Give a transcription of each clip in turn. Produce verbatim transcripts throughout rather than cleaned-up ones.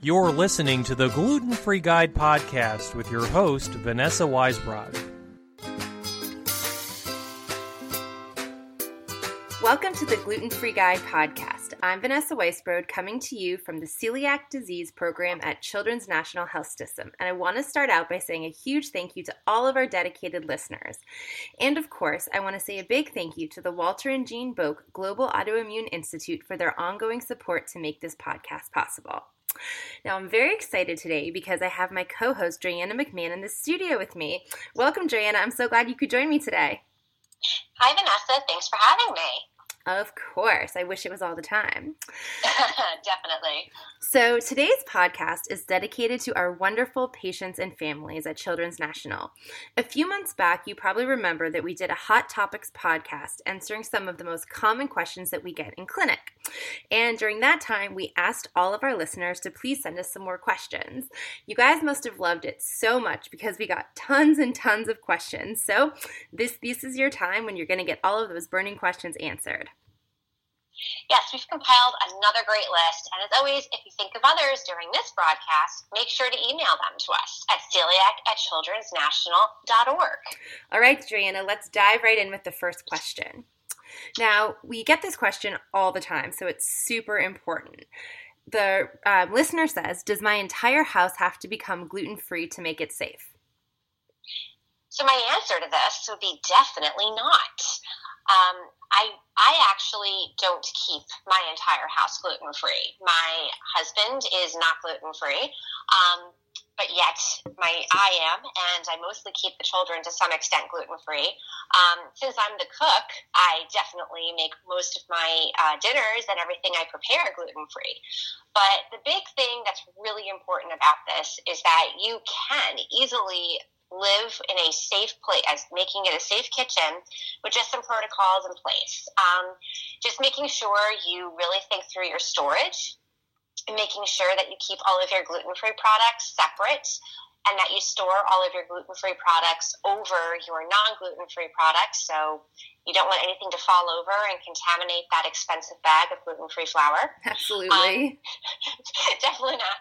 You're listening to the Gluten-Free Guide Podcast with your host, Vanessa Weisbrod. Welcome to the Gluten-Free Guide Podcast. I'm Vanessa Weisbrod, coming to you from the Celiac Disease Program at Children's National Health System, and I want to start out by saying a huge thank you to all of our dedicated listeners. And of course, I want to say a big thank you to the Walter and Jean Boek Global Autoimmune Institute for their ongoing support to make this podcast possible. Now, I'm very excited today because I have my co-host, Adriana McMahon, in the studio with me. Welcome, Adriana. I'm so glad you could join me today. Hi, Vanessa. Thanks for having me. Of course. I wish it was all the time. Definitely. So today's podcast is dedicated to our wonderful patients and families at Children's National. A few months back, you probably remember that we did a Hot Topics podcast answering some of the most common questions that we get in clinic. And during that time, we asked all of our listeners to please send us some more questions. You guys must have loved it so much because we got tons and tons of questions. So this, this is your time when you're going to get all of those burning questions answered. Yes, we've compiled another great list, and as always, if you think of others during this broadcast, make sure to email them to us at celiac at childrens national dot org. All right, Adriana, let's dive right in with the first question. Now, we get this question all the time, so it's super important. The uh, listener says, does my entire house have to become gluten-free to make it safe? So my answer to this would be definitely not. Um, I I actually don't keep my entire house gluten-free. My husband is not gluten-free, um, but yet my I am, and I mostly keep the children to some extent gluten-free. Um, since I'm the cook, I definitely make most of my uh, dinners and everything I prepare gluten-free. But the big thing that's really important about this is that you can easily live in a safe place, as making it a safe kitchen with just some protocols in place. Um, just making sure you really think through your storage and making sure that you keep all of your gluten-free products separate and that you store all of your gluten-free products over your non-gluten-free products. So you don't want anything to fall over and contaminate that expensive bag of gluten-free flour. Absolutely. Um, definitely not.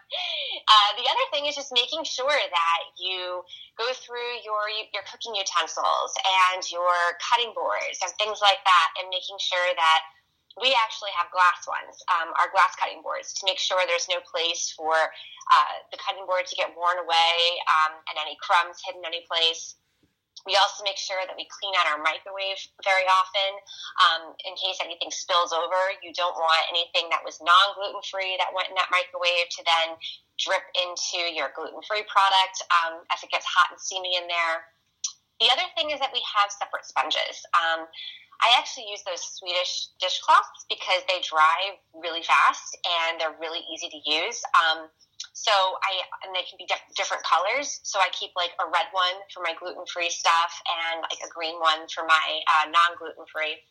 Uh, the other thing is just making sure that you go through your your cooking utensils and your cutting boards and things like that, and making sure that we actually have glass ones, um, our glass cutting boards, to make sure there's no place for uh, the cutting board to get worn away um, and any crumbs hidden any place. We also make sure that we clean out our microwave very often um, in case anything spills over. You don't want anything that was non-gluten-free that went in that microwave to then drip into your gluten-free product um, as it gets hot and steamy in there. The other thing is that we have separate sponges. Um, I actually use those Swedish dishcloths because they dry really fast and they're really easy to use. Um, So I, and they can be diff- different colors. So I keep like a red one for my gluten-free stuff and like a green one for my uh, non-gluten-free.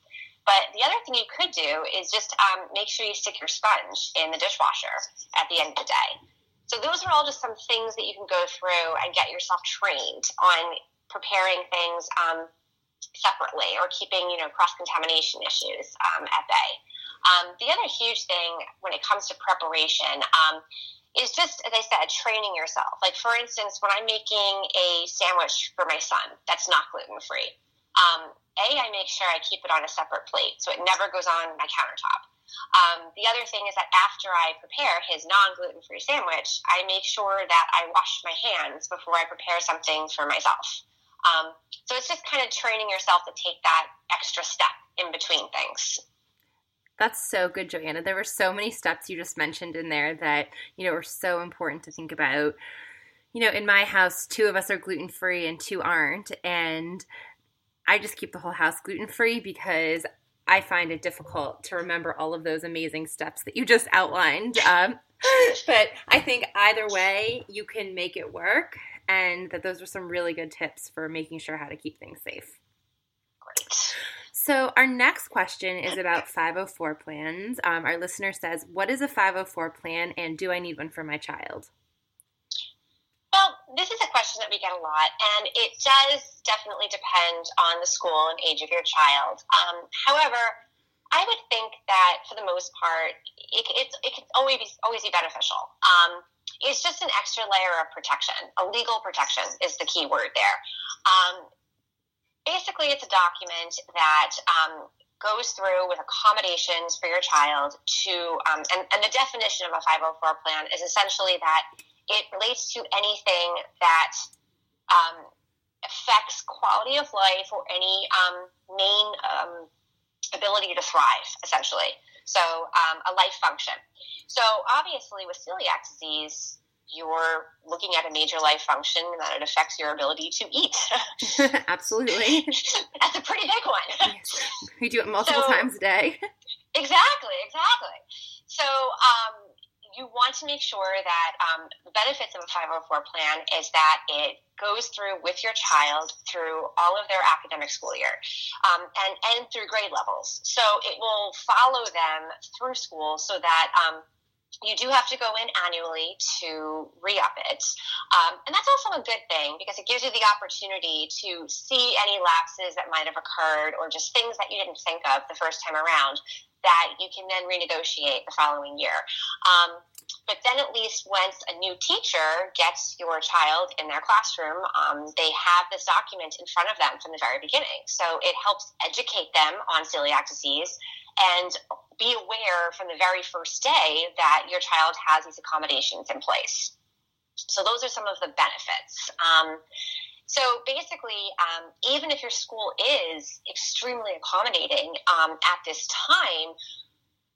But the other thing you could do is just um, make sure you stick your sponge in the dishwasher at the end of the day. So those are all just some things that you can go through and get yourself trained on preparing things um, separately or keeping, you know, cross-contamination issues um, at bay. Um, the other huge thing when it comes to preparation um, is just, as I said, training yourself. Like, for instance, when I'm making a sandwich for my son that's not gluten-free, um, A, I make sure I keep it on a separate plate so it never goes on my countertop. Um, the other thing is that after I prepare his non-gluten-free sandwich, I make sure that I wash my hands before I prepare something for myself. Um, so it's just kind of training yourself to take that extra step in between things. That's so good, Joanna. There were so many steps you just mentioned in there that, you know, are so important to think about. You know, in my house, two of us are gluten-free and two aren't, and I just keep the whole house gluten-free because I find it difficult to remember all of those amazing steps that you just outlined. Um, but I think either way, you can make it work, and that those were some really good tips for making sure how to keep things safe. Great. So our next question is about five oh four plans. Um, our listener says, what is a five oh four plan, and do I need one for my child? Well, this is a question that we get a lot, and it does definitely depend on the school and age of your child. Um, however, I would think that for the most part, it, it, it can always be, always be beneficial. Um, it's just an extra layer of protection. A legal protection is the key word there. Um, Basically, it's a document that um, goes through with accommodations for your child to, um, and, and the definition of a five oh four plan is essentially that it relates to anything that um, affects quality of life or any um, main um, ability to thrive, essentially. So um, a life function. So obviously with celiac disease, you're looking at a major life function and that it affects your ability to eat. Absolutely. That's a pretty big one. We do it multiple so, times a day. Exactly, exactly. So um, you want to make sure that um, the benefits of a five oh four plan is that it goes through with your child through all of their academic school year um, and, and through grade levels. So it will follow them through school so that um, – you do have to go in annually to re-up it. Um, and that's also a good thing because it gives you the opportunity to see any lapses that might have occurred or just things that you didn't think of the first time around that you can then renegotiate the following year. Um, but then at least once a new teacher gets your child in their classroom, um, they have this document in front of them from the very beginning. So it helps educate them on celiac disease and be aware from the very first day that your child has these accommodations in place. So those are some of the benefits. Um, so basically, um, even if your school is extremely accommodating um, at this time,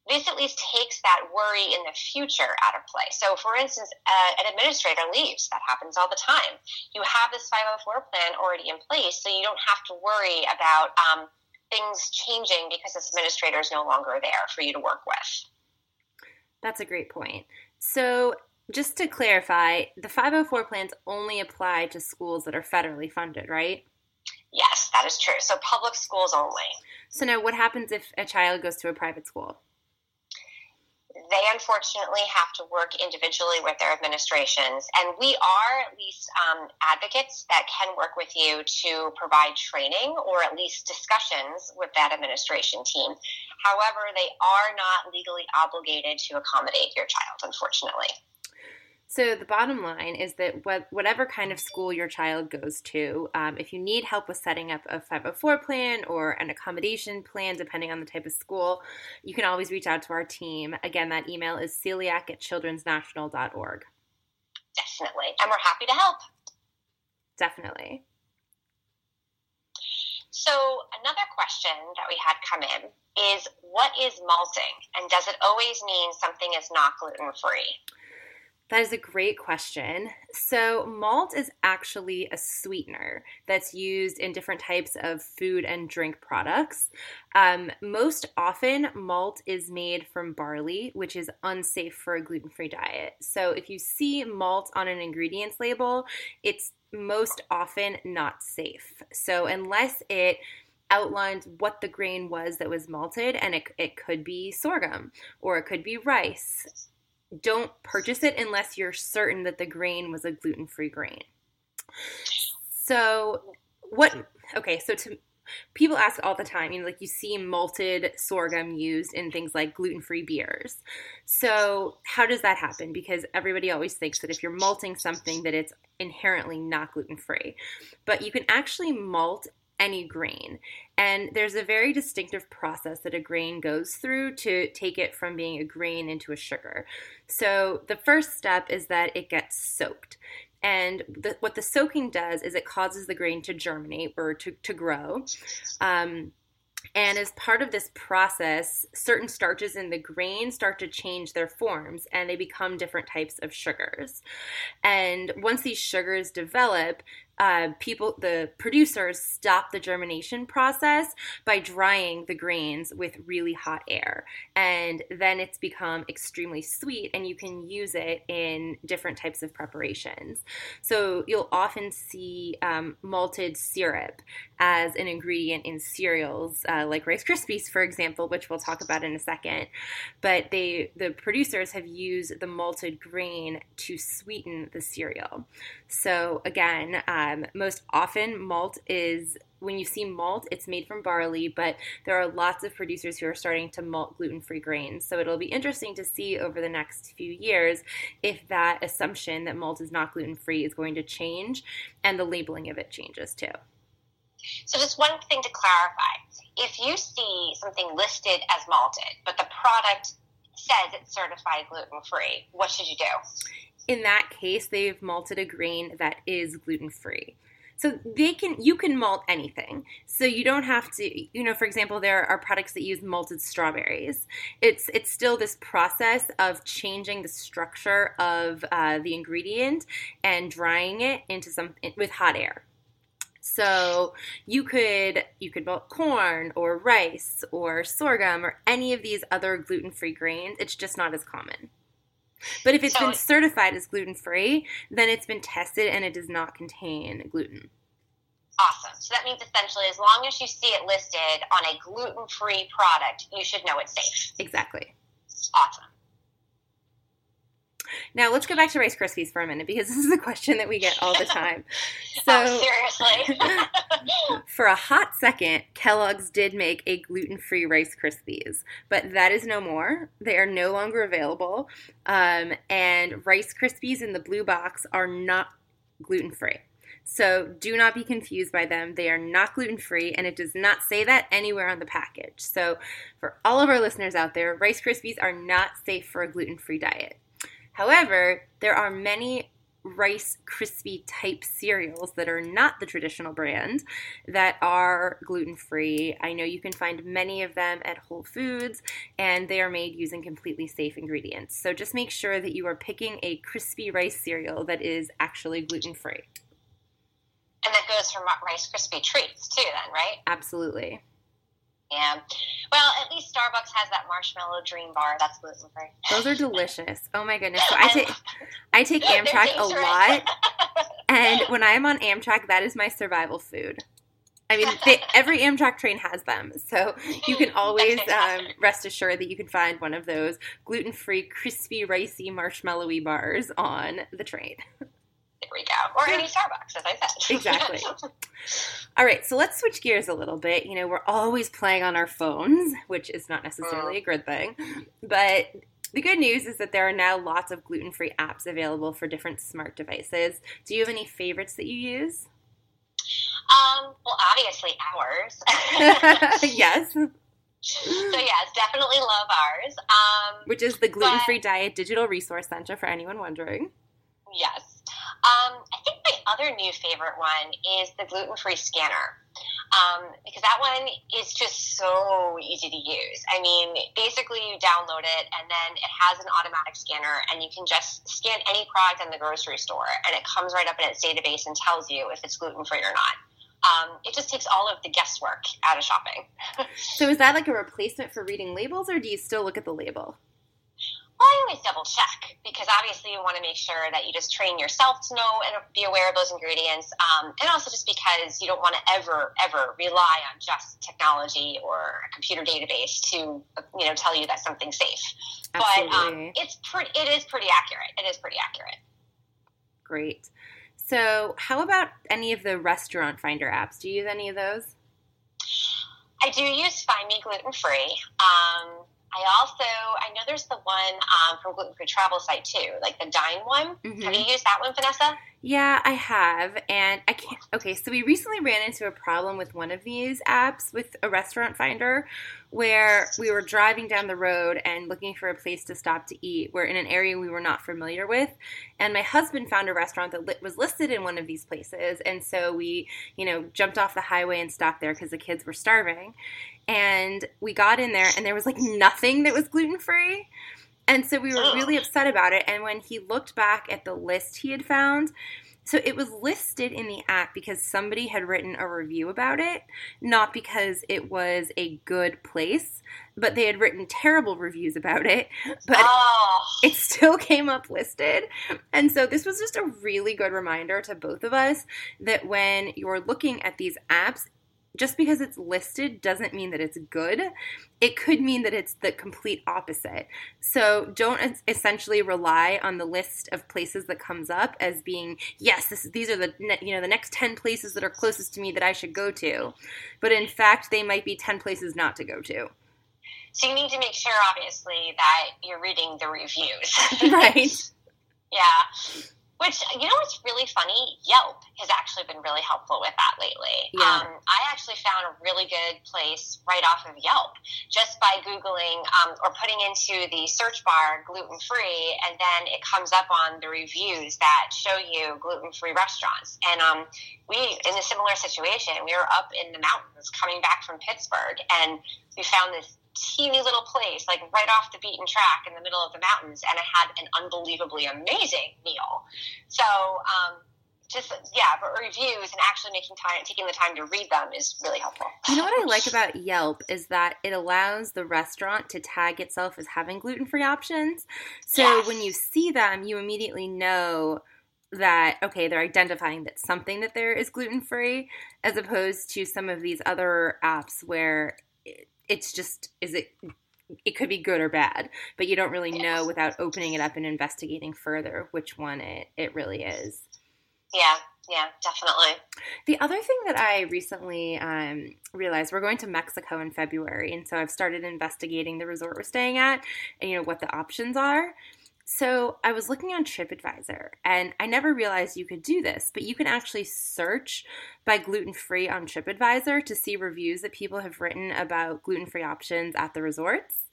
this at least takes that worry in the future out of play. So for instance, uh, an administrator leaves. That happens all the time. You have this five oh four plan already in place, so you don't have to worry about um, things changing because this administrator is no longer there for you to work with. That's a great point. So just to clarify, the five oh four plans only apply to schools that are federally funded, right? Yes, that is true. So public schools only. So now what happens if a child goes to a private school? They unfortunately have to work individually with their administrations. And we are at least um, advocates that can work with you to provide training or at least discussions with that administration team. However, they are not legally obligated to accommodate your child, unfortunately. So the bottom line is that whatever kind of school your child goes to, um, if you need help with setting up a five oh four plan or an accommodation plan, depending on the type of school, you can always reach out to our team. Again, that email is celiac at childrens national dot org. Definitely. And we're happy to help. Definitely. So another question that we had come in is, what is malting? And does it always mean something is not gluten-free? That is a great question. So malt is actually a sweetener that's used in different types of food and drink products. Um, most often, malt is made from barley, which is unsafe for a gluten-free diet. So if you see malt on an ingredients label, it's most often not safe. So unless it outlines what the grain was that was malted, and it, it could be sorghum or it could be rice, don't purchase it unless you're certain that the grain was a gluten-free grain. So what, okay, so to people ask all the time, you know, like you see malted sorghum used in things like gluten-free beers. So how does that happen? Because everybody always thinks that if you're malting something that it's inherently not gluten-free. But you can actually malt any grain. And there's a very distinctive process that a grain goes through to take it from being a grain into a sugar. So the first step is that it gets soaked. And the, what the soaking does is it causes the grain to germinate or to, to grow. Um, and as part of this process, certain starches in the grain start to change their forms and they become different types of sugars. And once these sugars develop, uh, people, the producers stop the germination process by drying the grains with really hot air. And then it's become extremely sweet, and you can use it in different types of preparations. So you'll often see um, malted syrup as an ingredient in cereals, uh, like Rice Krispies, for example, which we'll talk about in a second. But they, the producers have used the malted grain to sweeten the cereal. So again, um, most often malt is, when you see malt, it's made from barley, but there are lots of producers who are starting to malt gluten-free grains. So it'll be interesting to see over the next few years if that assumption that malt is not gluten-free is going to change, and the labeling of it changes too. So just one thing to clarify. If you see something listed as malted, but the product says it's certified gluten-free, what should you do? In that case, they've malted a grain that is gluten-free. So they can, you can malt anything. So you don't have to, you know, for example, there are products that use malted strawberries. It's it's still this process of changing the structure of uh, the ingredient and drying it into some with hot air. So you could you could malt corn or rice or sorghum or any of these other gluten-free grains. It's just not as common. But if it's so, been certified as gluten-free, then it's been tested and it does not contain gluten. Awesome. So that means essentially as long as you see it listed on a gluten-free product, you should know it's safe. Exactly. Awesome. Now let's go back to Rice Krispies for a minute, because this is a question that we get all the time. So oh, seriously. For a hot second, Kellogg's did make a gluten-free Rice Krispies, but that is no more. They are no longer available, um, and Rice Krispies in the blue box are not gluten-free. So do not be confused by them. They are not gluten-free, and it does not say that anywhere on the package. So for all of our listeners out there, Rice Krispies are not safe for a gluten-free diet. However, there are many Rice Krispie type cereals that are not the traditional brand that are gluten-free. I know you can find many of them at Whole Foods, and they are made using completely safe ingredients. So just make sure that you are picking a crispy rice cereal that is actually gluten-free. And that goes for Rice Krispie treats too then, right? Absolutely. Yeah. Well, at least Starbucks has that marshmallow dream bar. That's gluten-free. Those are delicious. Oh, my goodness. So I take I take Amtrak a lot, and when I'm on Amtrak, that is my survival food. I mean, they, every Amtrak train has them, so you can always um, rest assured that you can find one of those gluten-free, crispy, ricey, marshmallowy bars on the train. There we go. Or any Starbucks, as I said. Exactly. All right, so let's switch gears a little bit. You know, we're always playing on our phones, which is not necessarily a good thing. But the good news is that there are now lots of gluten-free apps available for different smart devices. Do you have any favorites that you use? Um, well, obviously ours. Yes. So, yes, definitely love ours. Um, which is the Gluten-Free but... Diet Digital Resource Center, for anyone wondering. Yes. Um, I think my other new favorite one is the gluten-free scanner, um, because that one is just so easy to use. I mean, basically you download it, and then it has an automatic scanner, and you can just scan any product in the grocery store, and it comes right up in its database and tells you if it's gluten-free or not. Um, it just takes all of the guesswork out of shopping. So is that like a replacement for reading labels, or do you still look at the label? Well, I always double check, because obviously you want to make sure that you just train yourself to know and be aware of those ingredients. Um, and also just because you don't want to ever, ever rely on just technology or a computer database to, you know, tell you that something's safe. Absolutely. But um, it's pretty, it is pretty accurate. It is pretty accurate. Great. So how about any of the restaurant finder apps? Do you use any of those? I do use Find Me Gluten-Free. Um, I also, I know there's the one um, from Gluten Free Travel Site too, like the Dine one. Mm-hmm. Have you used that one, Vanessa? Yeah, I have. And I can't, okay, so we recently ran into a problem with one of these apps with a restaurant finder where we were driving down the road and looking for a place to stop to eat. We're in an area we were not familiar with. And my husband found a restaurant that was listed in one of these places. And so we, you know, jumped off the highway and stopped there because the kids were starving. And we got in there, and there was, like, nothing that was gluten-free. And so we were really upset about it. And when he looked back at the list he had found, So it was listed in the app because somebody had written a review about it, not because it was a good place, but they had written terrible reviews about it, but oh. it still came up listed. And so this was just a really good reminder to both of us that when you're looking at these apps, just because it's listed doesn't mean that it's good. It could mean that it's the complete opposite. So don't essentially rely on the list of places that comes up as being, yes, this, these are the you know the next ten places that are closest to me that I should go to. But in fact, they might be ten places not to go to. So you need to make sure, obviously, that you're reading the reviews. Right. Yeah. Which, you know what's really funny? Yelp has actually been really helpful with that lately. Yeah. Um, I actually found a really good place right off of Yelp just by Googling um, or putting into the search bar gluten-free, and then it comes up on the reviews that show you gluten-free restaurants. And um, we, in a similar situation, we were up in the mountains coming back from Pittsburgh, and we found this teeny little place, like right off the beaten track in the middle of the mountains, and I had an unbelievably amazing meal. So um, just, yeah, but reviews and actually making time, taking the time to read them is really helpful. You know what I like about Yelp is that it allows the restaurant to tag itself as having gluten-free options. So yes. When you see them, you immediately know that, okay, they're identifying that something that there is gluten-free, as opposed to some of these other apps where it, It's just, is it, it could be good or bad, but you don't really yes. know without opening it up and investigating further which one it, it really is. Yeah, yeah, definitely. The other thing that I recently um, realized, we're going to Mexico in February, and so I've started investigating the resort we're staying at and, you know, what the options are. So I was looking on TripAdvisor, and I never realized you could do this, but you can actually search by gluten-free on TripAdvisor to see reviews that people have written about gluten-free options at the resorts.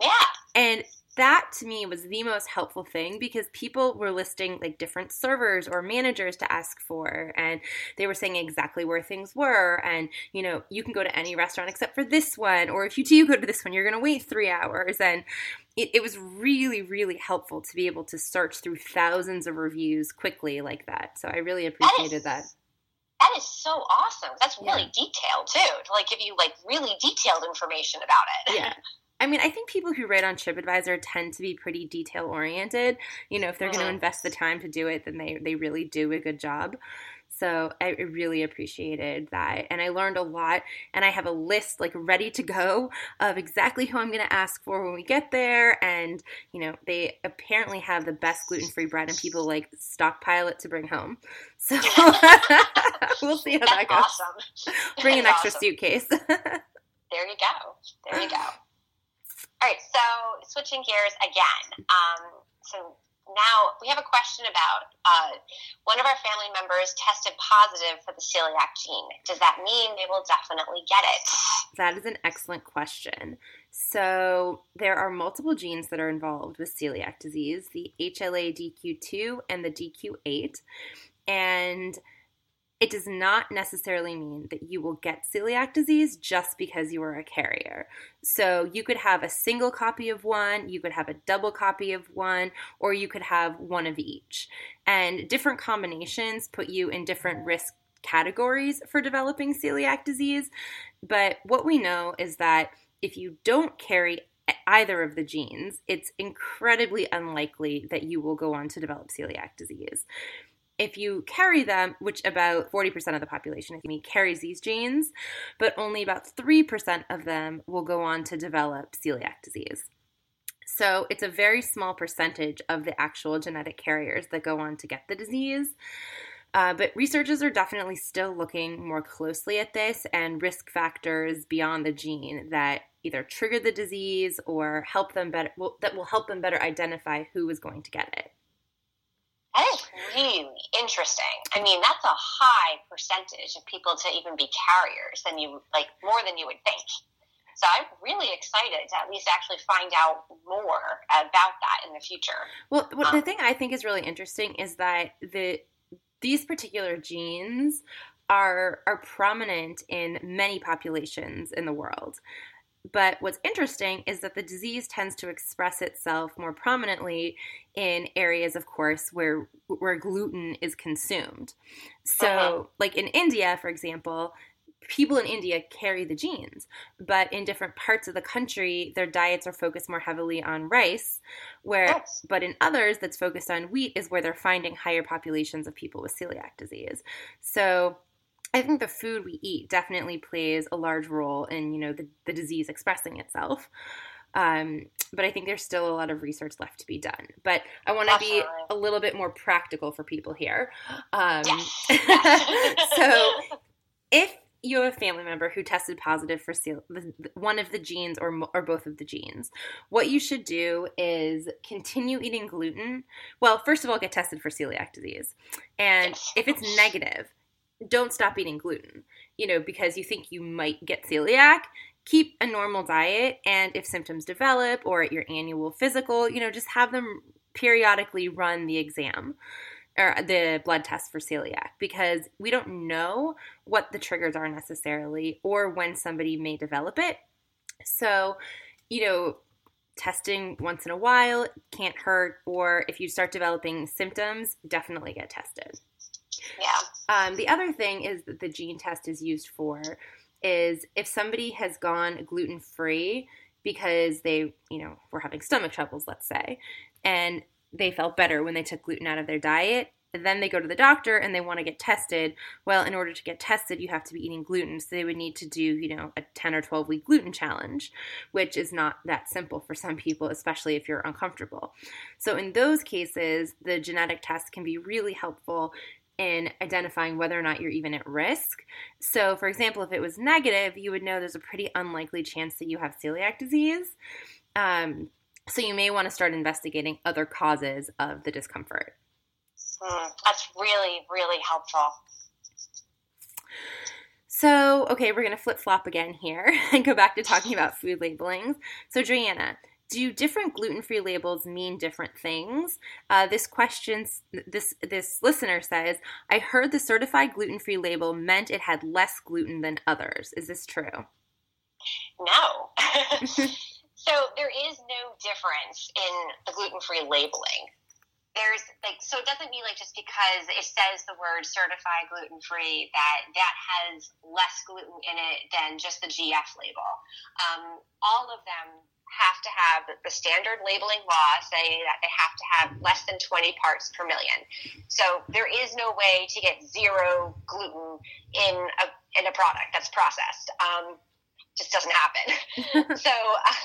Yeah. And that, to me, was the most helpful thing because people were listing, like, different servers or managers to ask for, and they were saying exactly where things were, and, you know, you can go to any restaurant except for this one, or if you do go to this one, you're going to wait three hours, and It, it was really, really helpful to be able to search through thousands of reviews quickly like that. So I really appreciated that. Is, that. That is so awesome. That's really yeah. detailed, too, to, like, give you, like, really detailed information about it. Yeah. I mean, I think people who write on TripAdvisor tend to be pretty detail-oriented. You know, if they're mm-hmm. going to invest the time to do it, then they, they really do a good job. So I really appreciated that, and I learned a lot, and I have a list, like, ready to go of exactly who I'm going to ask for when we get there, and, you know, they apparently have the best gluten-free bread, and people, like, stockpile it to bring home, so we'll see how That's that goes. Awesome. Bring an That's extra awesome. Suitcase. There you go. There you go. All right, so switching gears again, um, so now, we have a question about uh, one of our family members tested positive for the celiac gene. Does that mean they will definitely get it? That is an excellent question. So there are multiple genes that are involved with celiac disease, the H L A D Q two and the D Q eight. And it does not necessarily mean that you will get celiac disease just because you are a carrier. So you could have a single copy of one, you could have a double copy of one, or you could have one of each. And different combinations put you in different risk categories for developing celiac disease. But what we know is that if you don't carry either of the genes, it's incredibly unlikely that you will go on to develop celiac disease. If you carry them, which about forty percent of the population, I mean, carries these genes, but only about three percent of them will go on to develop celiac disease. So it's a very small percentage of the actual genetic carriers that go on to get the disease. Uh, but researchers are definitely still looking more closely at this and risk factors beyond the gene that either trigger the disease or help them better, well, that will help them better identify who is going to get it. That is really interesting. I mean, that's a high percentage of people to even be carriers than you, like, more than you would think. So I'm really excited to at least actually find out more about that in the future. Well, um, the thing I think is really interesting is that the these particular genes are are prominent in many populations in the world. But what's interesting is that the disease tends to express itself more prominently in areas, of course, where where gluten is consumed. So, uh-huh. like in India, for example, people in India carry the genes, but in different parts of the country, their diets are focused more heavily on rice, where yes. but in others that's focused on wheat is where they're finding higher populations of people with celiac disease. So I think the food we eat definitely plays a large role in, you know, the, the disease expressing itself. Um, but I think there's still a lot of research left to be done. But I want to be a little bit more practical for people here. Um, yes. Yes. So if you have a family member who tested positive for one of the genes or or both of the genes, what you should do is continue eating gluten. Well, first of all, get tested for celiac disease. And yes. if it's negative, don't stop eating gluten, you know, because you think you might get celiac. Keep a normal diet, and if symptoms develop or at your annual physical, you know, just have them periodically run the exam or the blood test for celiac, because we don't know what the triggers are necessarily or when somebody may develop it. So, you know, testing once in a while can't hurt, or if you start developing symptoms, definitely get tested. Yeah. Um, the other thing is that the gene test is used for is if somebody has gone gluten-free because they, you know, were having stomach troubles, let's say, and they felt better when they took gluten out of their diet, and then they go to the doctor and they want to get tested. Well, in order to get tested, you have to be eating gluten, so they would need to do, you know, a ten or twelve-week gluten challenge, which is not that simple for some people, especially if you're uncomfortable. So in those cases, the genetic test can be really helpful in identifying whether or not you're even at risk. So, for example, if it was negative, you would know there's a pretty unlikely chance that you have celiac disease. Um, so you may want to start investigating other causes of the discomfort. Mm, that's really, really helpful. So, okay, we're going to flip-flop again here and go back to talking about food labelings. So, Joanna, do different gluten-free labels mean different things? Uh, this question, this this listener says, I heard the certified gluten-free label meant it had less gluten than others. Is this true? No. So there is no difference in the gluten-free labeling. There's like, so it doesn't mean like just because it says the word certified gluten-free that that has less gluten in it than just the G F label. Um, all of them have to have the standard labeling law saying that they have to have less than twenty parts per million. So there is no way to get zero gluten in a in a product that's processed. Um, just doesn't happen. so, uh,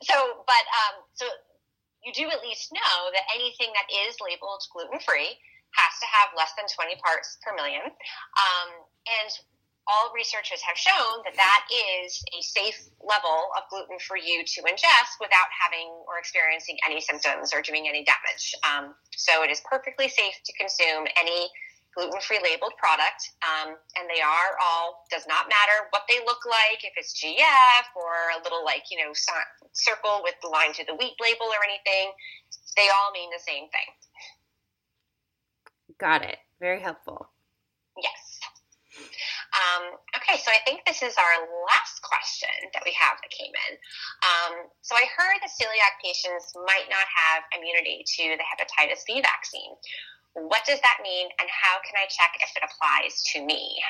so, but um, so you do at least know that anything that is labeled gluten free has to have less than twenty parts per million, um, and all researchers have shown that that is a safe level of gluten for you to ingest without having or experiencing any symptoms or doing any damage. Um, so it is perfectly safe to consume any gluten-free labeled product. Um, and they are all, does not matter what they look like, if it's G F or a little like, you know, circle with the line to the wheat label or anything, they all mean the same thing. Got it. Very helpful. Yes. Um, okay, so I think this is our last question that we have that came in. Um, so I heard that celiac patients might not have immunity to the hepatitis B vaccine. What does that mean, and how can I check if it applies to me?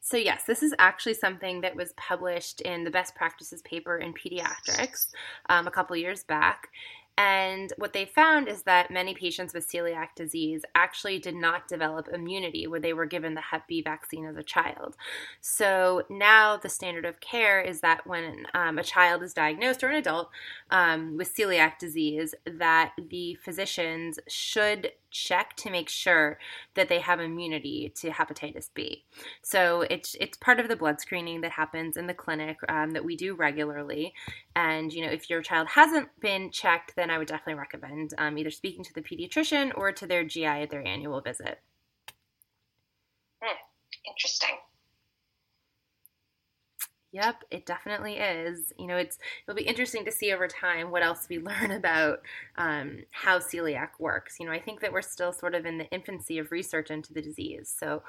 So yes, this is actually something that was published in the Best Practices paper in Pediatrics um, a couple years back. And what they found is that many patients with celiac disease actually did not develop immunity when they were given the Hep B vaccine as a child. So now the standard of care is that when um, a child is diagnosed or an adult um, with celiac disease, that the physicians should check to make sure that they have immunity to hepatitis B. So it's it's part of the blood screening that happens in the clinic um, that we do regularly. And, you know, if your child hasn't been checked, then I would definitely recommend um, either speaking to the pediatrician or to their G I at their annual visit. Hmm. Interesting. Yep, it definitely is. You know, it's it'll be interesting to see over time what else we learn about um, how celiac works. You know, I think that we're still sort of in the infancy of research into the disease. So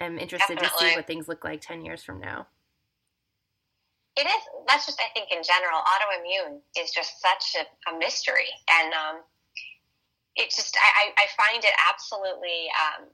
I'm interested definitely. To see what things look like ten years from now. It is. That's just, I think, in general, autoimmune is just such a, a mystery. And um, it just, I, I find it absolutely um,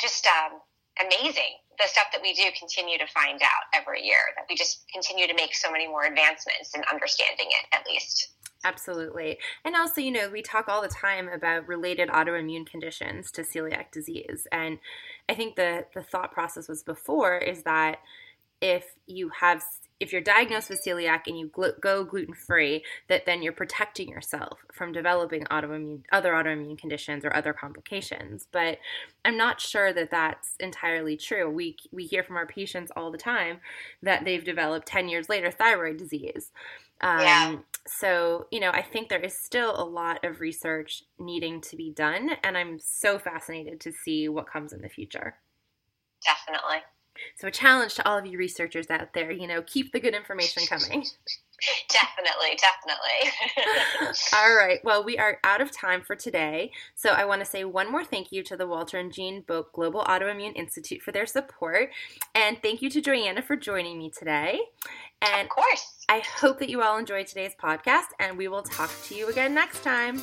just um, amazing, the stuff that we do continue to find out every year, that we just continue to make so many more advancements in understanding it, at least. Absolutely. And also, you know, we talk all the time about related autoimmune conditions to celiac disease. And I think the, the thought process was before is that if you have, if you're diagnosed with celiac and you gl- go gluten-free, that then you're protecting yourself from developing autoimmune, other autoimmune conditions or other complications. But I'm not sure that that's entirely true. We we hear from our patients all the time that they've developed ten years later thyroid disease. Um, yeah. So, you know, I think there is still a lot of research needing to be done, and I'm so fascinated to see what comes in the future. Definitely. So a challenge to all of you researchers out there, you know, keep the good information coming. Definitely, definitely. All right. Well, we are out of time for today. So I want to say one more thank you to the Walter and Jean Boek Global Autoimmune Institute for their support. And thank you to Joanna for joining me today. And of course. I hope that you all enjoyed today's podcast, and we will talk to you again next time.